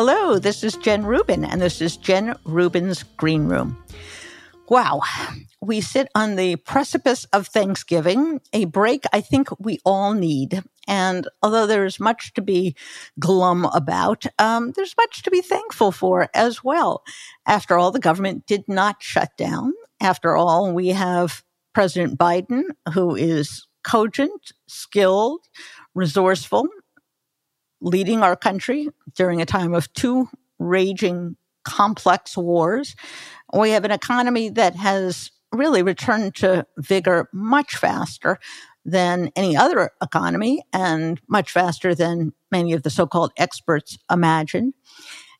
Hello, this is Jen Rubin, and this is Jen Rubin's Green Room. Wow, we sit on the precipice of Thanksgiving, a break I think we all need. And although there's much to be glum about, there's much to be thankful for as well. After all, the government did not shut down. After all, we have President Biden, who is cogent, skilled, resourceful, leading our country during a time of two raging, complex wars. We have an economy that has really returned to vigor much faster than any other economy and much faster than many of the so-called experts imagined.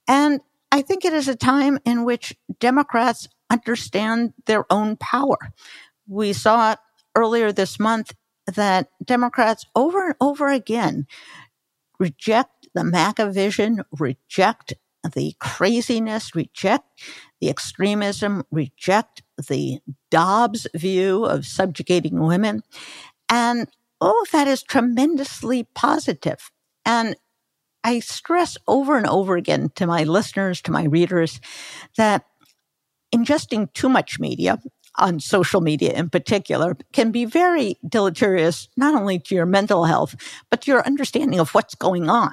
And I think it is a time in which Democrats understand their own power. We saw earlier this month that Democrats over and over again reject the MAGA vision, reject the craziness, reject the extremism, reject the Dobbs view of subjugating women. And all of that is tremendously positive. And I stress over and over again to my listeners, to my readers, that ingesting too much media, on social media in particular, can be very deleterious, not only to your mental health, but to your understanding of what's going on.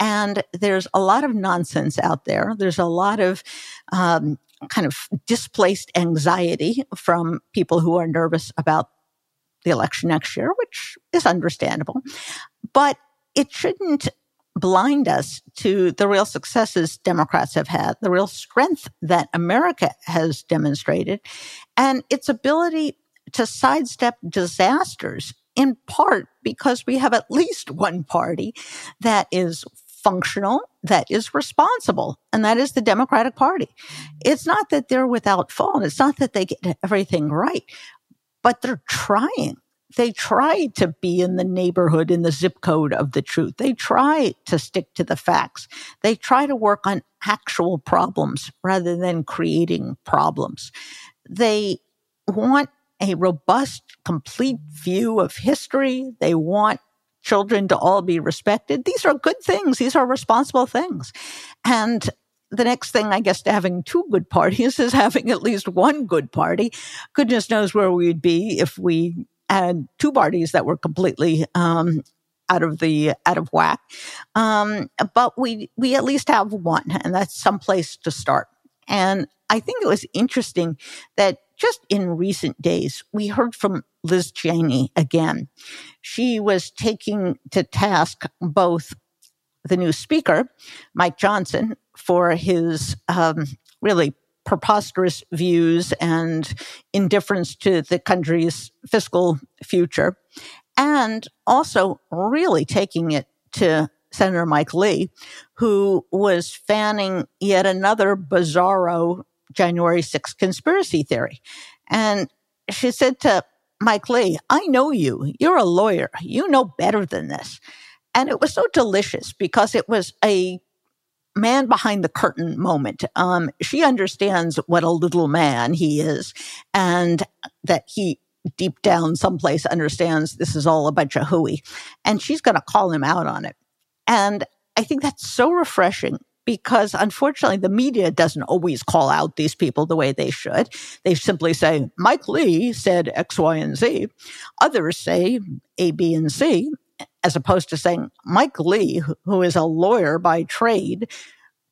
And there's a lot of nonsense out there. There's a lot of kind of displaced anxiety from people who are nervous about the election next year, which is understandable. But it shouldn't blind us to the real successes Democrats have had, the real strength that America has demonstrated, and its ability to sidestep disasters, in part because we have at least one party that is functional, that is responsible, and that is the Democratic Party. It's not that they're without fault. It's not that they get everything right, but they're trying. They try to be in the neighborhood, in the zip code of the truth. They try to stick to the facts. They try to work on actual problems rather than creating problems. They want a robust, complete view of history. They want children to all be respected. These are good things. These are responsible things. And the next thing, I guess, to having two good parties is having at least one good party. Goodness knows where we'd be if we and two parties that were completely out of whack. But we at least have one, and that's someplace to start. And I think it was interesting that just in recent days, we heard from Liz Cheney again. She was taking to task both the new speaker, Mike Johnson, for his really preposterous views and indifference to the country's fiscal future, and also really taking it to Senator Mike Lee, who was fanning yet another bizarro January 6th conspiracy theory. And she said to Mike Lee, "I know you. You're a lawyer. You know better than this." And it was so delicious because it was a man behind the curtain moment. She understands what a little man he is and that he deep down someplace understands this is all a bunch of hooey. And she's going to call him out on it. And I think that's so refreshing because unfortunately the media doesn't always call out these people the way they should. They simply say, Mike Lee said X, Y, and Z. Others say A, B, and C, as opposed to saying Mike Lee, who is a lawyer by trade,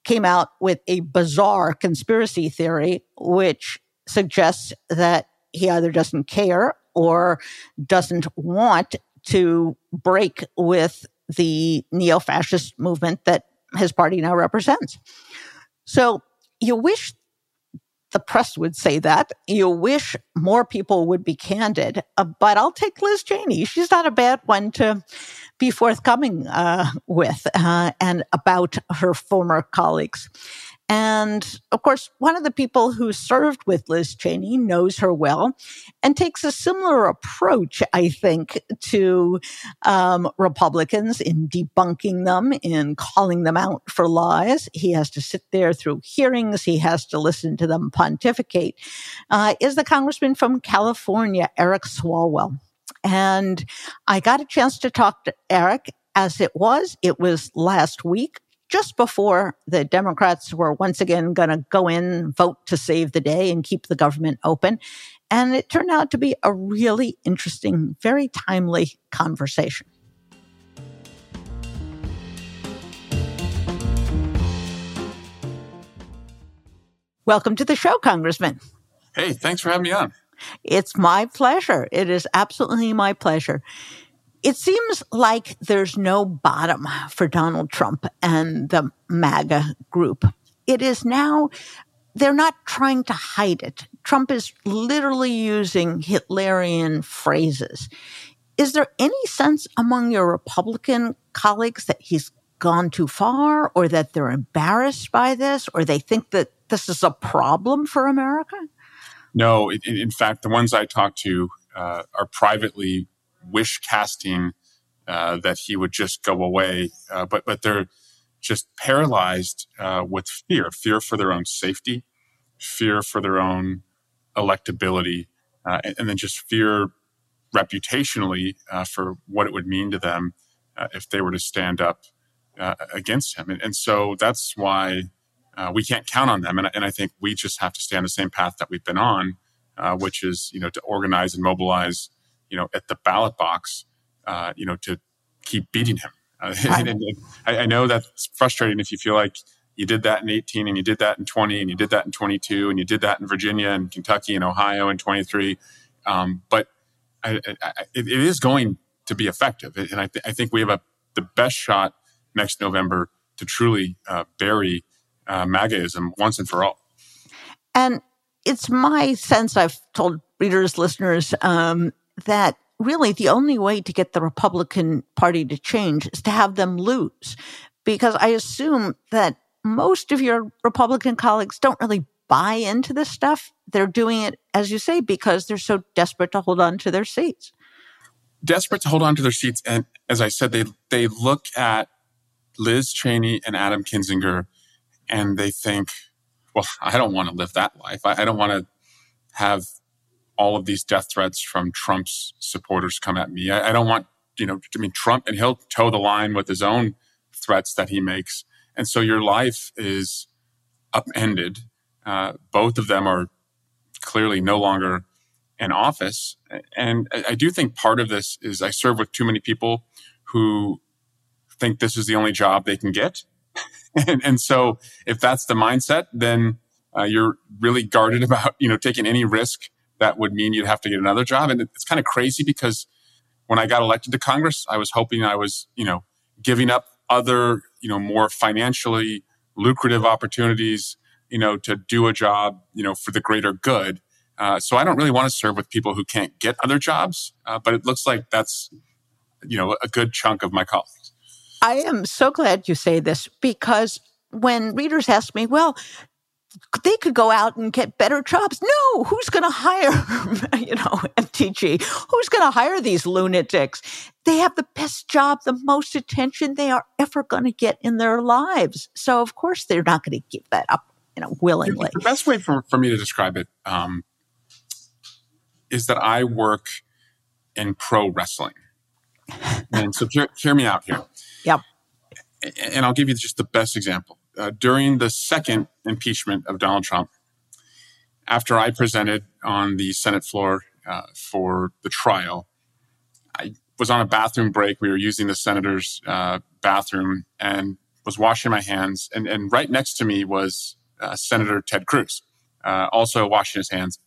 came out with a bizarre conspiracy theory, which suggests that he either doesn't care or doesn't want to break with the neo-fascist movement that his party now represents. So you wish the press would say that. You wish more people would be candid, but I'll take Liz Cheney. She's not a bad one to be forthcoming with and about her former colleagues. And of course, one of the people who served with Liz Cheney knows her well and takes a similar approach, I think, to Republicans in debunking them, in calling them out for lies. He has to sit there through hearings. He has to listen to them pontificate, is the congressman from California, Eric Swalwell. And I got a chance to talk to Eric as it was last week. just before the Democrats were once again going to go in, vote to save the day and keep the government open. And it turned out to be a really interesting, very timely conversation. Welcome to the show, Congressman. Hey, thanks for having me on. It's my pleasure. It is absolutely my pleasure. It seems like there's no bottom for Donald Trump and the MAGA group. It is now, they're not trying to hide it. Trump is literally using Hitlerian phrases. Is there any sense among your Republican colleagues that he's gone too far, or that they're embarrassed by this, or they think that this is a problem for America? No. In fact, the ones I talk to are privately wish casting that he would just go away. But they're just paralyzed with fear for their own safety, fear for their own electability, and then just fear reputationally for what it would mean to them if they were to stand up against him. And so that's why we can't count on them. And I think we just have to stay on the same path that we've been on, which is, to organize and mobilize, at the ballot box, to keep beating him. And I know that's frustrating if you feel like you did that in 18 and you did that in 20 and you did that in 22 and you did that in Virginia and Kentucky and Ohio in 23. But it is going to be effective. And I think we have the best shot next November to truly bury MAGAism once and for all. And it's my sense, I've told readers, listeners, that really the only way to get the Republican Party to change is to have them lose. Because I assume that most of your Republican colleagues don't really buy into this stuff. They're doing it, as you say, because they're so desperate to hold on to their seats. Desperate to hold on to their seats. And as I said, they look at Liz Cheney and Adam Kinzinger, and they think, well, I don't want to live that life. I don't want to have all of these death threats from Trump's supporters come at me. I don't want, Trump, and he'll toe the line with his own threats that he makes. And so your life is upended. Both of them are clearly no longer in office. And I do think part of this is I serve with too many people who think this is the only job they can get. And so if that's the mindset, then you're really guarded about, taking any risk that would mean you'd have to get another job. And it's kind of crazy because when I got elected to Congress, I was hoping I was, giving up other, more financially lucrative opportunities, to do a job, for the greater good. So I don't really want to serve with people who can't get other jobs. But it looks like that's, a good chunk of my colleagues. I am so glad you say this, because when readers ask me, well, they could go out and get better jobs. No, who's going to hire, MTG? Who's going to hire these lunatics? They have the best job, the most attention they are ever going to get in their lives. So, of course, they're not going to give that up, willingly. The best way for me to describe it is that I work in pro wrestling. And so hear me out here. Yep. And I'll give you just the best example. During the second impeachment of Donald Trump, after I presented on the Senate floor for the trial, I was on a bathroom break. We were using the senator's bathroom and was washing my hands. And right next to me was Senator Ted Cruz, also washing his hands.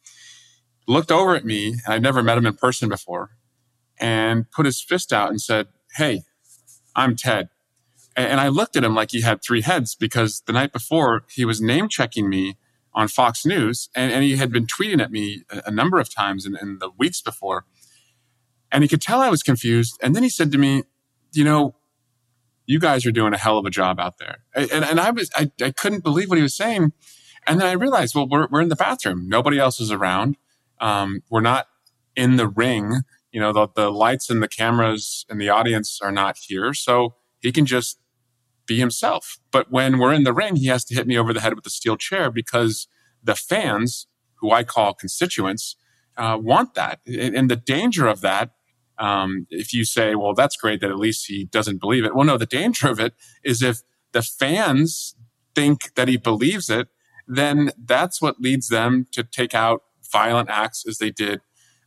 Looked over at me, and I'd never met him in person before, and put his fist out and said, "Hey, I'm Ted." And I looked at him like he had three heads, because the night before he was name-checking me on Fox News, and he had been tweeting at me a number of times in the weeks before. And he could tell I was confused. And then he said to me, "You guys are doing a hell of a job out there." And I couldn't believe what he was saying. And then I realized, well, we're in the bathroom. Nobody else is around. We're not in the ring. The lights and the cameras and the audience are not here. So he can just be himself. But when we're in the ring, he has to hit me over the head with a steel chair, because the fans, who I call constituents, want that. And the danger of that, if you say, well, that's great that at least he doesn't believe it. Well, no, the danger of it is if the fans think that he believes it, then that's what leads them to take out violent acts as they did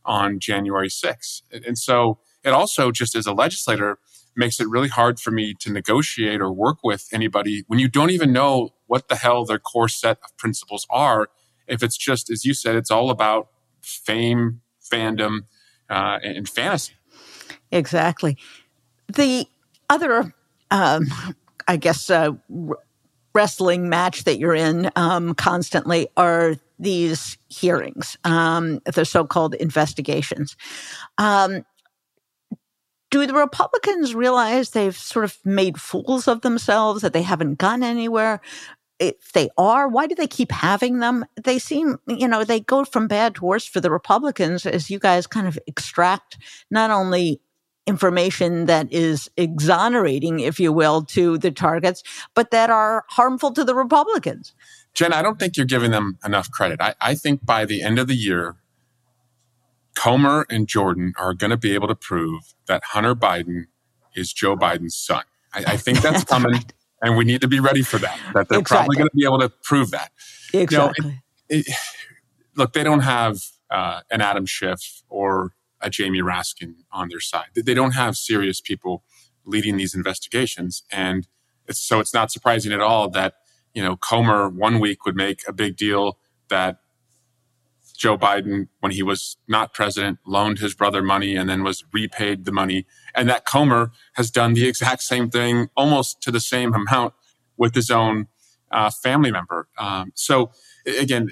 on January 6th. And so it also, just as a legislator, makes it really hard for me to negotiate or work with anybody when you don't even know what the hell their core set of principles are. If it's just, as you said, it's all about fame, fandom, and fantasy. Exactly. The other, wrestling match that you're in constantly are these hearings, the so-called investigations. Do the Republicans realize they've sort of made fools of themselves, that they haven't gone anywhere? If they are, why do they keep having them? They seem, they go from bad to worse for the Republicans as you guys kind of extract not only information that is exonerating, if you will, to the targets, but that are harmful to the Republicans. Jen, I don't think you're giving them enough credit. I think by the end of the year, Comer and Jordan are going to be able to prove that Hunter Biden is Joe Biden's son. I think that's coming, right. And we need to be ready for that, that they're probably going to be able to prove that. Exactly. Look, they don't have an Adam Schiff or a Jamie Raskin on their side. They don't have serious people leading these investigations. And so it's not surprising at all that, Comer one week would make a big deal that Joe Biden, when he was not president, loaned his brother money and then was repaid the money. And that Comer has done the exact same thing, almost to the same amount, with his own family member. So again,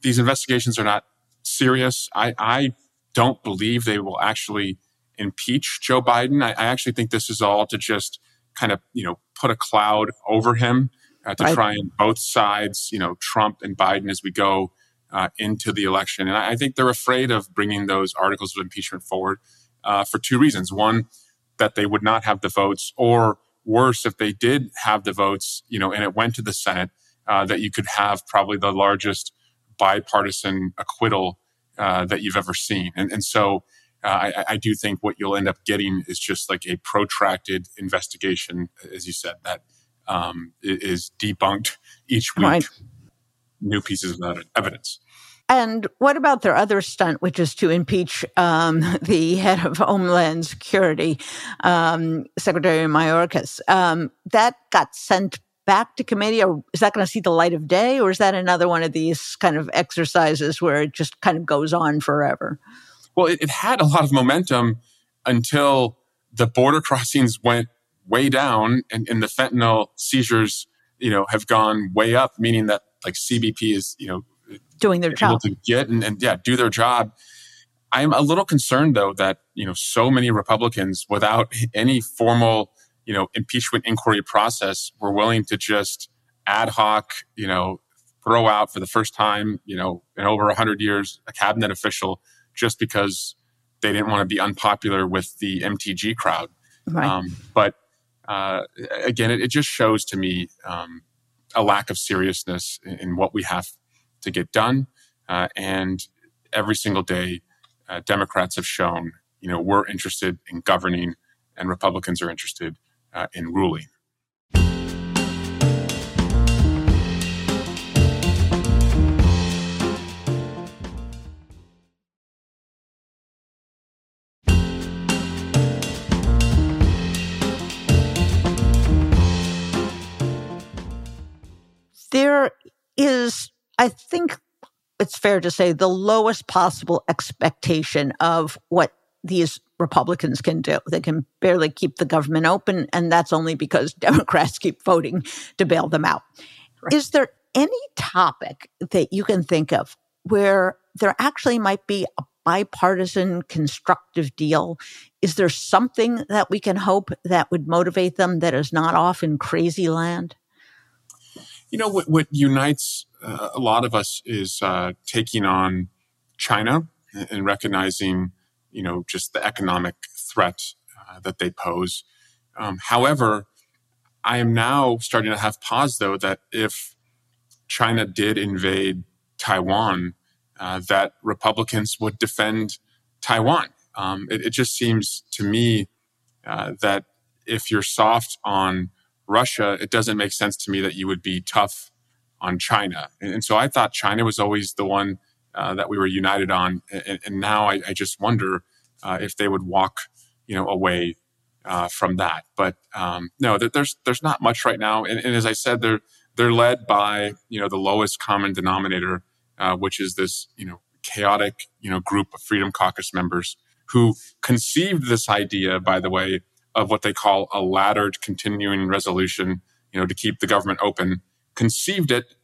these investigations are not serious. I don't believe they will actually impeach Joe Biden. I actually think this is all to just kind of, put a cloud over him to try and both sides, Trump and Biden as we go into the election. And I think they're afraid of bringing those articles of impeachment forward for two reasons. One, that they would not have the votes, or worse, if they did have the votes, and it went to the Senate, that you could have probably the largest bipartisan acquittal that you've ever seen. And so I do think what you'll end up getting is just like a protracted investigation, as you said, that is debunked each week. Right. New pieces of that evidence. And what about their other stunt, which is to impeach the head of Homeland Security, Secretary Mayorkas? That got sent back to committee, or is that going to see the light of day, or is that another one of these kind of exercises where it just kind of goes on forever? Well, it had a lot of momentum until the border crossings went way down and the fentanyl seizures, have gone way up, meaning that like CBP is, doing their job to get and do their job. I'm a little concerned though that, so many Republicans without any formal, impeachment inquiry process were willing to just ad hoc, throw out for the first time, in over 100 years, a cabinet official just because they didn't want to be unpopular with the MTG crowd. Right. But again, it just shows to me, a lack of seriousness in what we have to get done. And every single day, Democrats have shown, we're interested in governing and Republicans are interested in ruling. There is, I think it's fair to say, the lowest possible expectation of what these Republicans can do. They can barely keep the government open, and that's only because Democrats keep voting to bail them out. Right. Is there any topic that you can think of where there actually might be a bipartisan constructive deal? Is there something that we can hope that would motivate them that is not off in crazy land? What unites a lot of us is taking on China and recognizing, just the economic threat that they pose. However, I am now starting to have pause, though, that if China did invade Taiwan, that Republicans would defend Taiwan. It just seems to me that if you're soft on Russia, it doesn't make sense to me that you would be tough on China. And so I thought China was always the one that we were united on. And now I just wonder if they would walk, away from that. But no, there's not much right now. And as I said, they're led by, the lowest common denominator, which is this, chaotic, group of Freedom Caucus members who conceived this idea, by the way, of what they call a laddered continuing resolution, to keep the government open, conceived it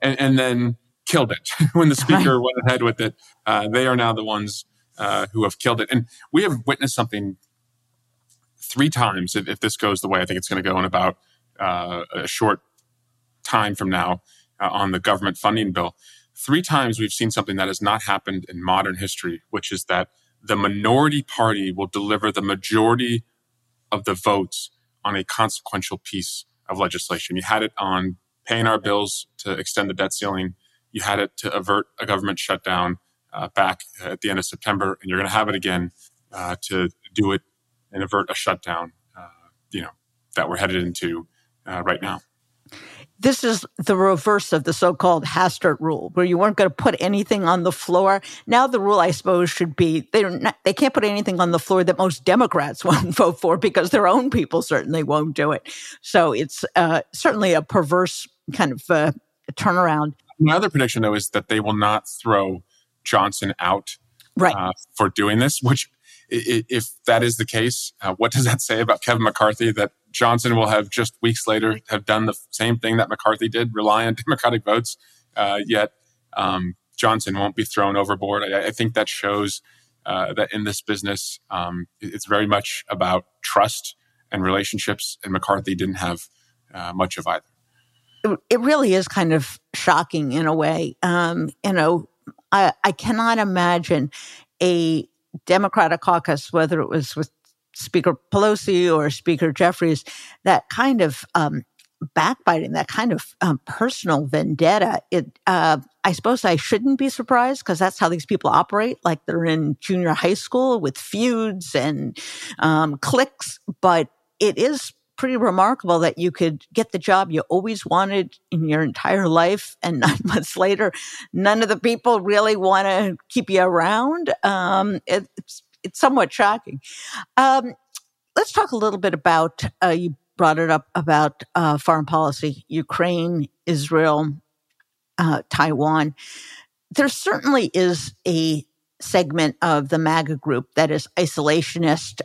and then killed it. When the speaker went ahead with it, they are now the ones who have killed it. And we have witnessed something three times, if this goes the way I think it's going to go in about a short time from now on the government funding bill. Three times we've seen something that has not happened in modern history, which is that the minority party will deliver the majority of the votes on a consequential piece of legislation. You had it on paying our bills to extend the debt ceiling. You had it to avert a government shutdown back at the end of September, and you're going to have it again to do it and avert a shutdown, that we're headed into right now. This is the reverse of the so-called Hastert rule, where you weren't going to put anything on the floor. Now the rule, I suppose, should be they can't put anything on the floor that most Democrats won't vote for because their own people certainly won't do it. So it's certainly a perverse kind of turnaround. My other prediction, though, is that they will not throw Johnson out for doing this, which if that is the case, what does that say about Kevin McCarthy, that Johnson will have just weeks later have done the same thing that McCarthy did, rely on Democratic votes, yet Johnson won't be thrown overboard. I think that shows that in this business, it's very much about trust and relationships, and McCarthy didn't have much of either. It really is kind of shocking in a way. I cannot imagine a Democratic caucus, whether it was with Speaker Pelosi or Speaker Jeffries, that kind of backbiting, that kind of personal vendetta. I suppose I shouldn't be surprised because that's how these people operate. Like they're in junior high school with feuds and cliques. But it is pretty remarkable that you could get the job you always wanted in your entire life, and 9 months later, none of the people really want to keep you around. It's somewhat shocking. Let's talk a little bit about, you brought it up, about foreign policy, Ukraine, Israel, Taiwan. There certainly is a segment of the MAGA group that is isolationist,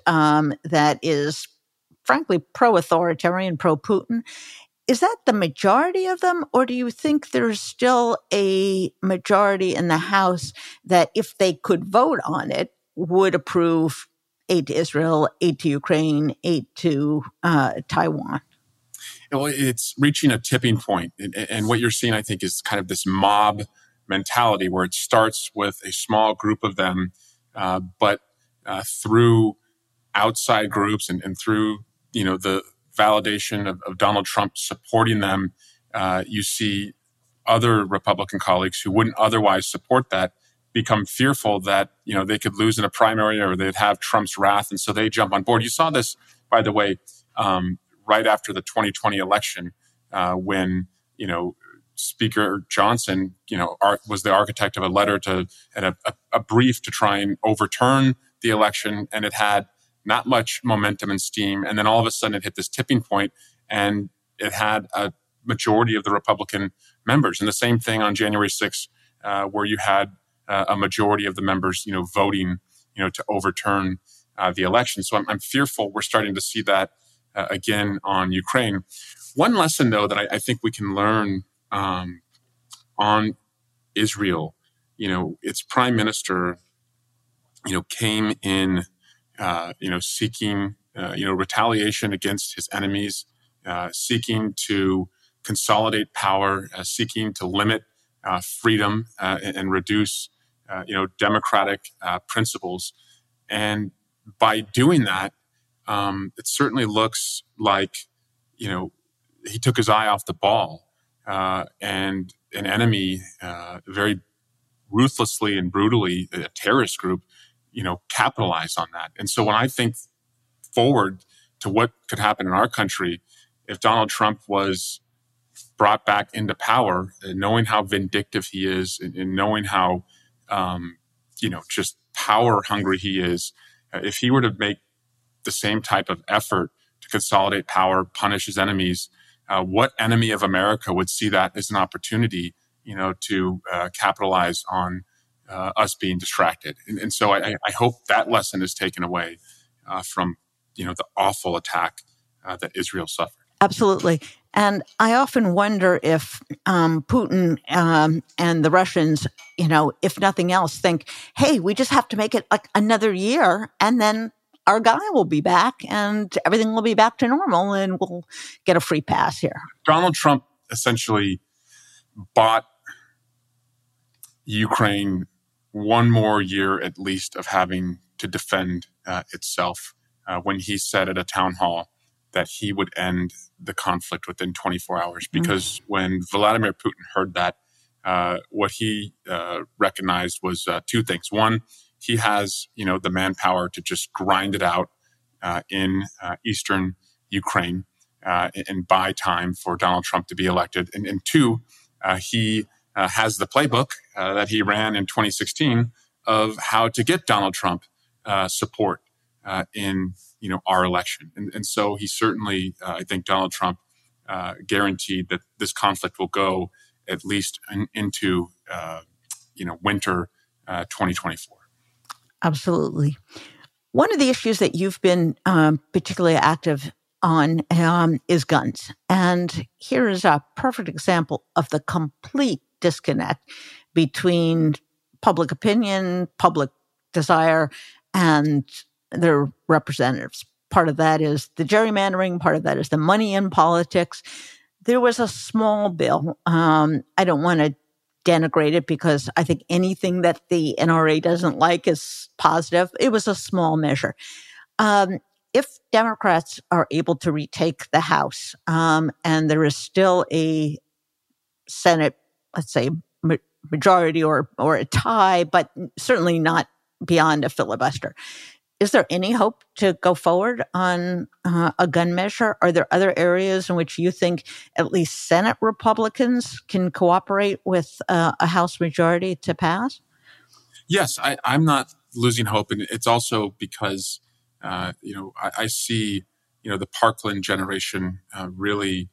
that is, frankly, pro-authoritarian, pro-Putin. Is that the majority of them, or do you think there's still a majority in the House that, if they could vote on it, would approve aid to Israel, aid to Ukraine, aid to Taiwan? Well, it's reaching a tipping point. And what you're seeing, I think, is kind of this mob mentality where it starts with a small group of them, but through outside groups and through, the validation of Donald Trump supporting them, you see other Republican colleagues who wouldn't otherwise support that become fearful that, they could lose in a primary or they'd have Trump's wrath. And so they jump on board. You saw this, by the way, right after the 2020 election, when, Speaker Johnson, was the architect of a letter and a brief to try and overturn the election. And it had not much momentum and steam. And then all of a sudden it hit this tipping point and it had a majority of the Republican members. And the same thing on January 6th, where you had a majority of the members, voting, to overturn the election. So I'm fearful we're starting to see that again on Ukraine. One lesson, though, that I think we can learn on Israel, its prime minister, came in, seeking, retaliation against his enemies, seeking to consolidate power, seeking to limit freedom and reduce, democratic principles. And by doing that, it certainly looks like, he took his eye off the ball, and an enemy very ruthlessly and brutally, a terrorist group, capitalized on that. And so when I think forward to what could happen in our country, if Donald Trump was brought back into power, and knowing how vindictive he is, and knowing how, just power hungry he is, if he were to make the same type of effort to consolidate power, punish his enemies, what enemy of America would see that as an opportunity, to capitalize on us being distracted? And so I hope that lesson is taken away from, the awful attack that Israel suffered. Absolutely. And I often wonder if Putin and the Russians, if nothing else, think, hey, we just have to make it like another year and then our guy will be back and everything will be back to normal and we'll get a free pass here. Donald Trump essentially bought Ukraine one more year at least of having to defend itself when he said at a town hall that he would end the conflict within 24 hours. Because when Vladimir Putin heard that, what he recognized was two things. One, he has, the manpower to just grind it out in eastern Ukraine and buy time for Donald Trump to be elected. And two, he has the playbook that he ran in 2016 of how to get Donald Trump support in our election. And so he certainly, I think Donald Trump guaranteed that this conflict will go at least into, winter 2024. Absolutely. One of the issues that you've been particularly active on is guns. And here is a perfect example of the complete disconnect between public opinion, public desire, and their representatives. Part of that is the gerrymandering. Part of that is the money in politics. There was a small bill. I don't want to denigrate it because I think anything that the NRA doesn't like is positive. It was a small measure. If Democrats are able to retake the House and there is still a Senate, let's say, majority or a tie, but certainly not beyond a filibuster, is there any hope to go forward on a gun measure? Are there other areas in which you think at least Senate Republicans can cooperate with a House majority to pass? Yes, I'm not losing hope. And it's also because, I see, the Parkland generation really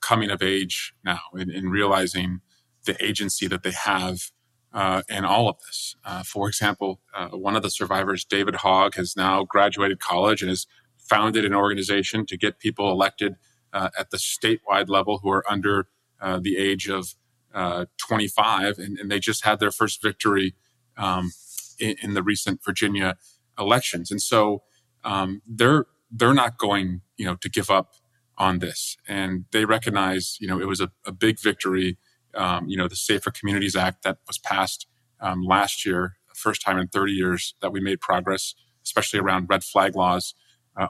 coming of age now and realizing the agency that they have in all of this. For example, one of the survivors, David Hogg, has now graduated college and has founded an organization to get people elected at the statewide level who are under the age of 25. And they just had their first victory in the recent Virginia elections. And so they're not going, to give up on this. And they recognize, it was a big victory. The Safer Communities Act that was passed last year, first time in 30 years that we made progress, especially around red flag laws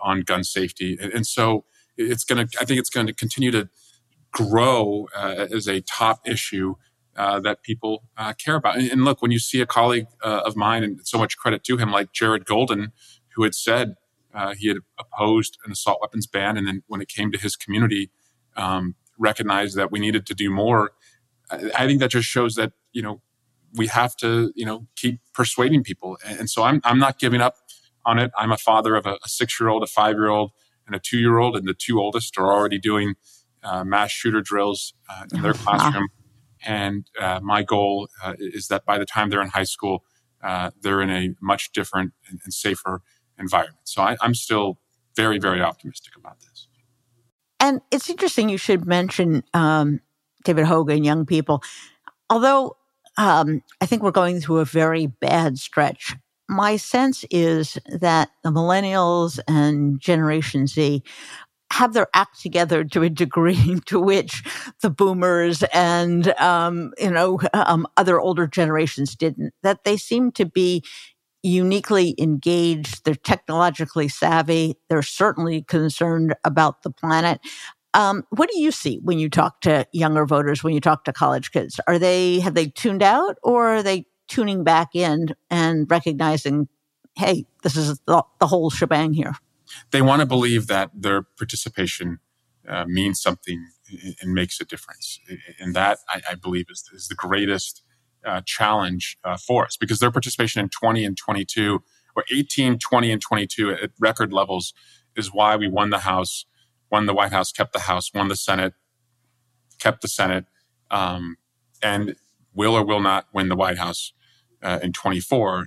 on gun safety. And so it's going to continue to grow as a top issue that people care about. And look, when you see a colleague of mine, and so much credit to him, like Jared Golden, who had said he had opposed an assault weapons ban, and then when it came to his community, recognized that we needed to do more. I think that just shows that, we have to, keep persuading people. And so I'm not giving up on it. I'm a father of a 6-year-old, a 5-year-old, and a 2-year-old, and the two oldest are already doing mass shooter drills in their classroom. And my goal is that by the time they're in high school, they're in a much different and safer environment. So I'm still very, very optimistic about this. And it's interesting you should mention David Hogg and young people. Although I think we're going through a very bad stretch, my sense is that the millennials and Generation Z have their act together to a degree to which the boomers and, other older generations didn't, that they seem to be uniquely engaged. They're technologically savvy. They're certainly concerned about the planet. What do you see when you talk to younger voters, when you talk to college kids? Have they tuned out, or are they tuning back in and recognizing, hey, this is the whole shebang here? They want to believe that their participation means something and makes a difference. And that, I believe, is the greatest challenge for us, because their participation in 20 and 22, or 18, 20, and 22 at record levels, is why we won the House, won the White House, kept the House, won the Senate, kept the Senate, and will or will not win the White House in 24.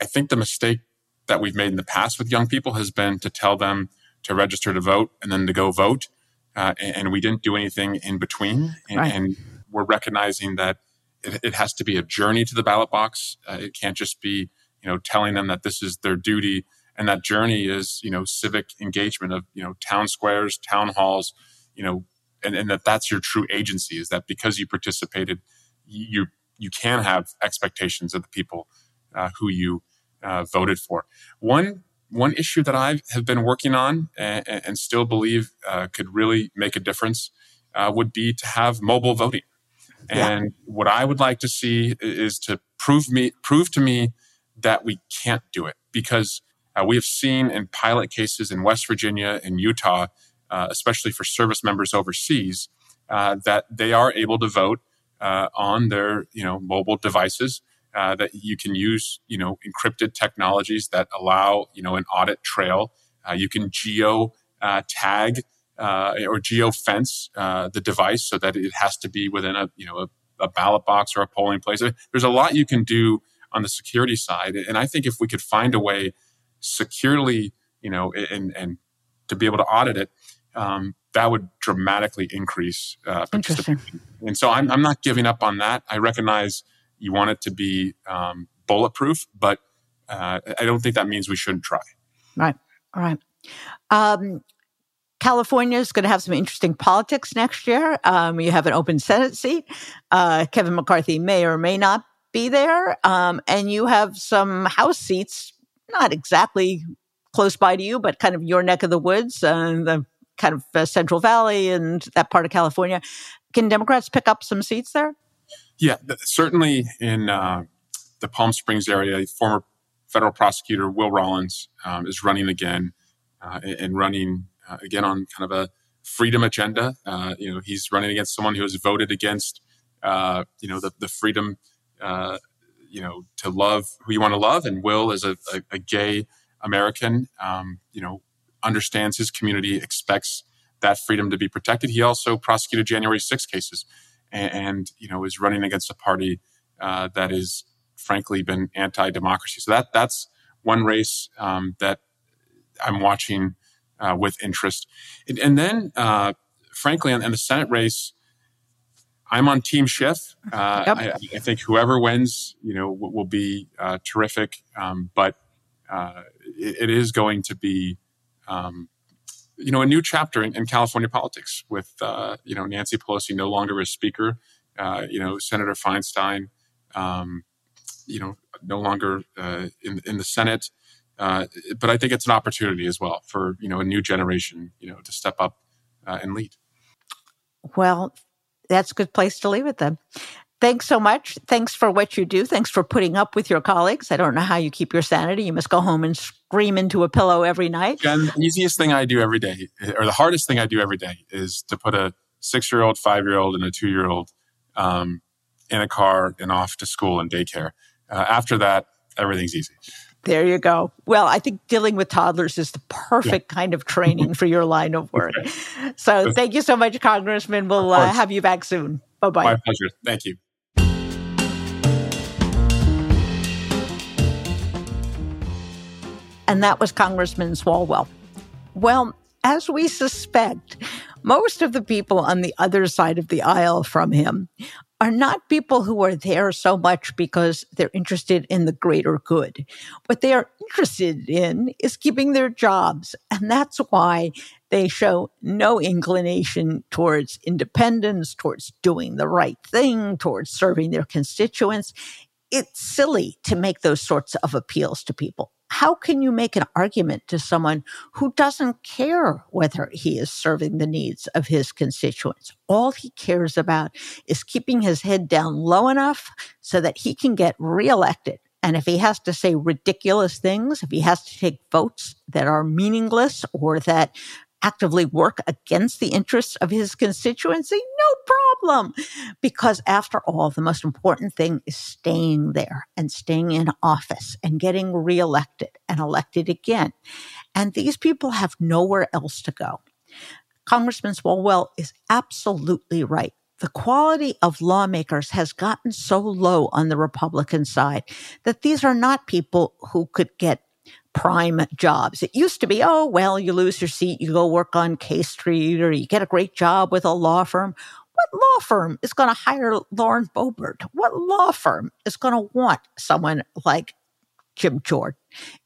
I think the mistake that we've made in the past with young people has been to tell them to register to vote and then to go vote. And we didn't do anything in between. And, right. and we're recognizing that it has to be a journey to the ballot box. It can't just be, telling them that this is their duty. And that journey is, civic engagement of, town squares, town halls, and that's your true agency, is that because you participated, you can have expectations of the people who you voted for. One issue that I have been working on and still believe could really make a difference would be to have mobile voting. And what I would like to see is to prove to me that we can't do it, because we have seen in pilot cases in West Virginia and Utah, especially for service members overseas, that they are able to vote on their mobile devices. That you can use, encrypted technologies that allow, an audit trail. You can geo tag or geo fence the device so that it has to be within a ballot box or a polling place. There's a lot you can do on the security side, and I think if we could find a way securely, and to be able to audit it, that would dramatically increase participation. And so I'm not giving up on that. I recognize. You want it to be bulletproof, but I don't think that means we shouldn't try. Right. All right. California is going to have some interesting politics next year. You have an open Senate seat. Kevin McCarthy may or may not be there. And you have some House seats, not exactly close by to you, but kind of your neck of the woods, the kind of Central Valley and that part of California. Can Democrats pick up some seats there? Yeah, certainly in the Palm Springs area, former federal prosecutor Will Rollins is running again and running again on kind of a freedom agenda. He's running against someone who has voted against, the freedom, to love who you want to love. And Will is a gay American, understands his community, expects that freedom to be protected. He also prosecuted January 6 cases. And is running against a party that has frankly been anti-democracy. So that's one race that I'm watching with interest. And then, frankly, in the Senate race, I'm on Team Schiff. Yep. I think whoever wins, will be terrific. But it is going to be. A new chapter in California politics with, Nancy Pelosi no longer as Speaker, Senator Feinstein, no longer in the Senate. But I think it's an opportunity as well for, a new generation, to step up and lead. Well, that's a good place to leave it then. Thanks so much. Thanks for what you do. Thanks for putting up with your colleagues. I don't know how you keep your sanity. You must go home and scream into a pillow every night. Jen, the easiest thing I do every day, or the hardest thing I do every day, is to put a 6-year-old, 5-year-old, and a 2-year-old in a car and off to school and daycare. After that, everything's easy. There you go. Well, I think dealing with toddlers is the perfect kind of training for your line of work. Okay. So thank you so much, Congressman. We'll have you back soon. Bye-bye. My pleasure. Thank you. And that was Congressman Swalwell. Well, as we suspect, most of the people on the other side of the aisle from him are not people who are there so much because they're interested in the greater good. What they are interested in is keeping their jobs, and that's why they show no inclination towards independence, towards doing the right thing, towards serving their constituents. It's silly to make those sorts of appeals to people. How can you make an argument to someone who doesn't care whether he is serving the needs of his constituents? All he cares about is keeping his head down low enough so that he can get reelected. And if he has to say ridiculous things, if he has to take votes that are meaningless or that actively work against the interests of his constituency? No problem. Because after all, the most important thing is staying there and staying in office and getting reelected and elected again. And these people have nowhere else to go. Congressman Swalwell is absolutely right. The quality of lawmakers has gotten so low on the Republican side that these are not people who could get prime jobs. It used to be, oh, well, you lose your seat, you go work on K Street, or you get a great job with a law firm. What law firm is going to hire Lauren Boebert? What law firm is going to want someone like Jim Jordan?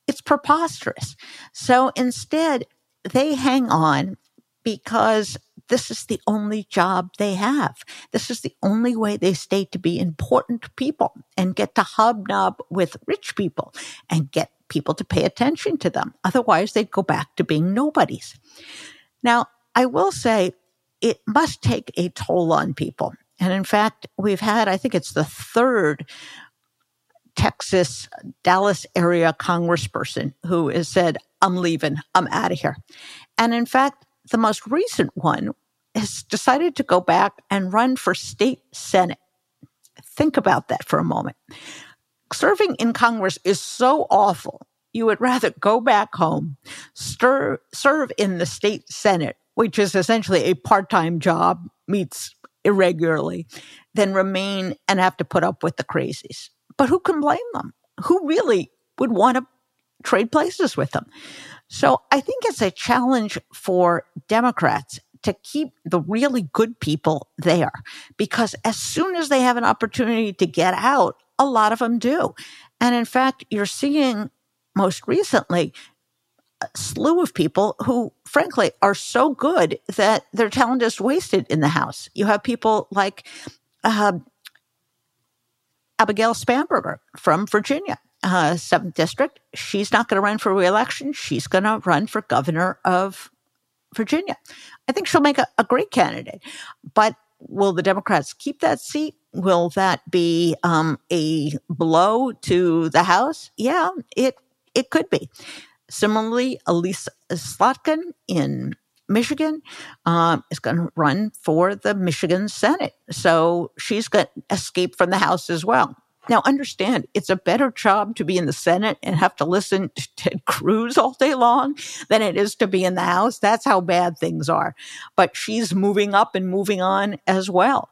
It's preposterous. So instead, they hang on because this is the only job they have. This is the only way they stay to be important to people and get to hobnob with rich people and get people to pay attention to them. Otherwise, they'd go back to being nobodies. Now, I will say it must take a toll on people. And in fact, we've had, I think it's the third Texas, Dallas area congressperson who has said, I'm leaving, I'm out of here. And in fact, the most recent one has decided to go back and run for state Senate. Think about that for a moment. Serving in Congress is so awful. You would rather go back home, serve in the state Senate, which is essentially a part-time job, meets irregularly, than remain and have to put up with the crazies. But who can blame them? Who really would want to trade places with them? So I think it's a challenge for Democrats to keep the really good people there, because as soon as they have an opportunity to get out, a lot of them do. And in fact, you're seeing most recently a slew of people who, frankly, are so good that their talent is wasted in the House. You have people like Abigail Spanberger from Virginia, 7th District. She's not going to run for reelection. She's going to run for governor of Virginia. I think she'll make a great candidate. But will the Democrats keep that seat? Will that be a blow to the House? Yeah, it could be. Similarly, Elise Slotkin in Michigan is going to run for the Michigan Senate. So she's going to escape from the House as well. Now, understand, it's a better job to be in the Senate and have to listen to Ted Cruz all day long than it is to be in the House. That's how bad things are. But she's moving up and moving on as well.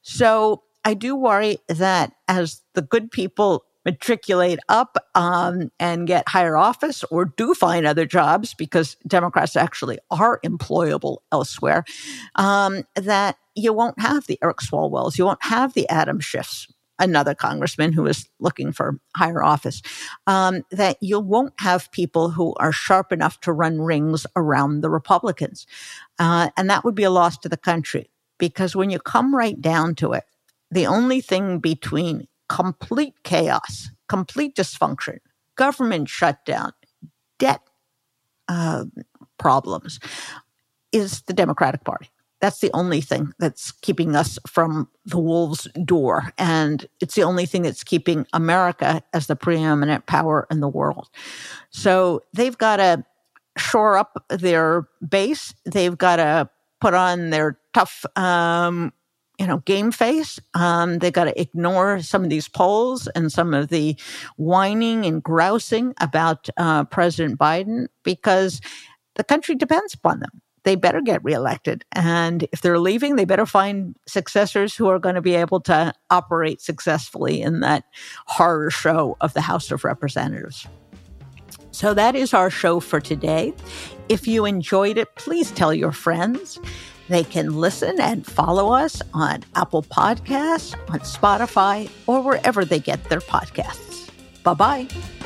So I do worry that as the good people matriculate up and get higher office or do find other jobs, because Democrats actually are employable elsewhere, that you won't have the Eric Swalwells, you won't have the Adam Schiffs, another congressman who is looking for higher office, that you won't have people who are sharp enough to run rings around the Republicans. And that would be a loss to the country, because when you come right down to it, the only thing between complete chaos, complete dysfunction, government shutdown, debt problems is the Democratic Party. That's the only thing that's keeping us from the wolves' door. And it's the only thing that's keeping America as the preeminent power in the world. So they've got to shore up their base. They've got to put on their tough, game face. They've got to ignore some of these polls and some of the whining and grousing about President Biden, because the country depends upon them. They better get reelected. And if they're leaving, they better find successors who are going to be able to operate successfully in that horror show of the House of Representatives. So that is our show for today. If you enjoyed it, please tell your friends. They can listen and follow us on Apple Podcasts, on Spotify, or wherever they get their podcasts. Bye-bye.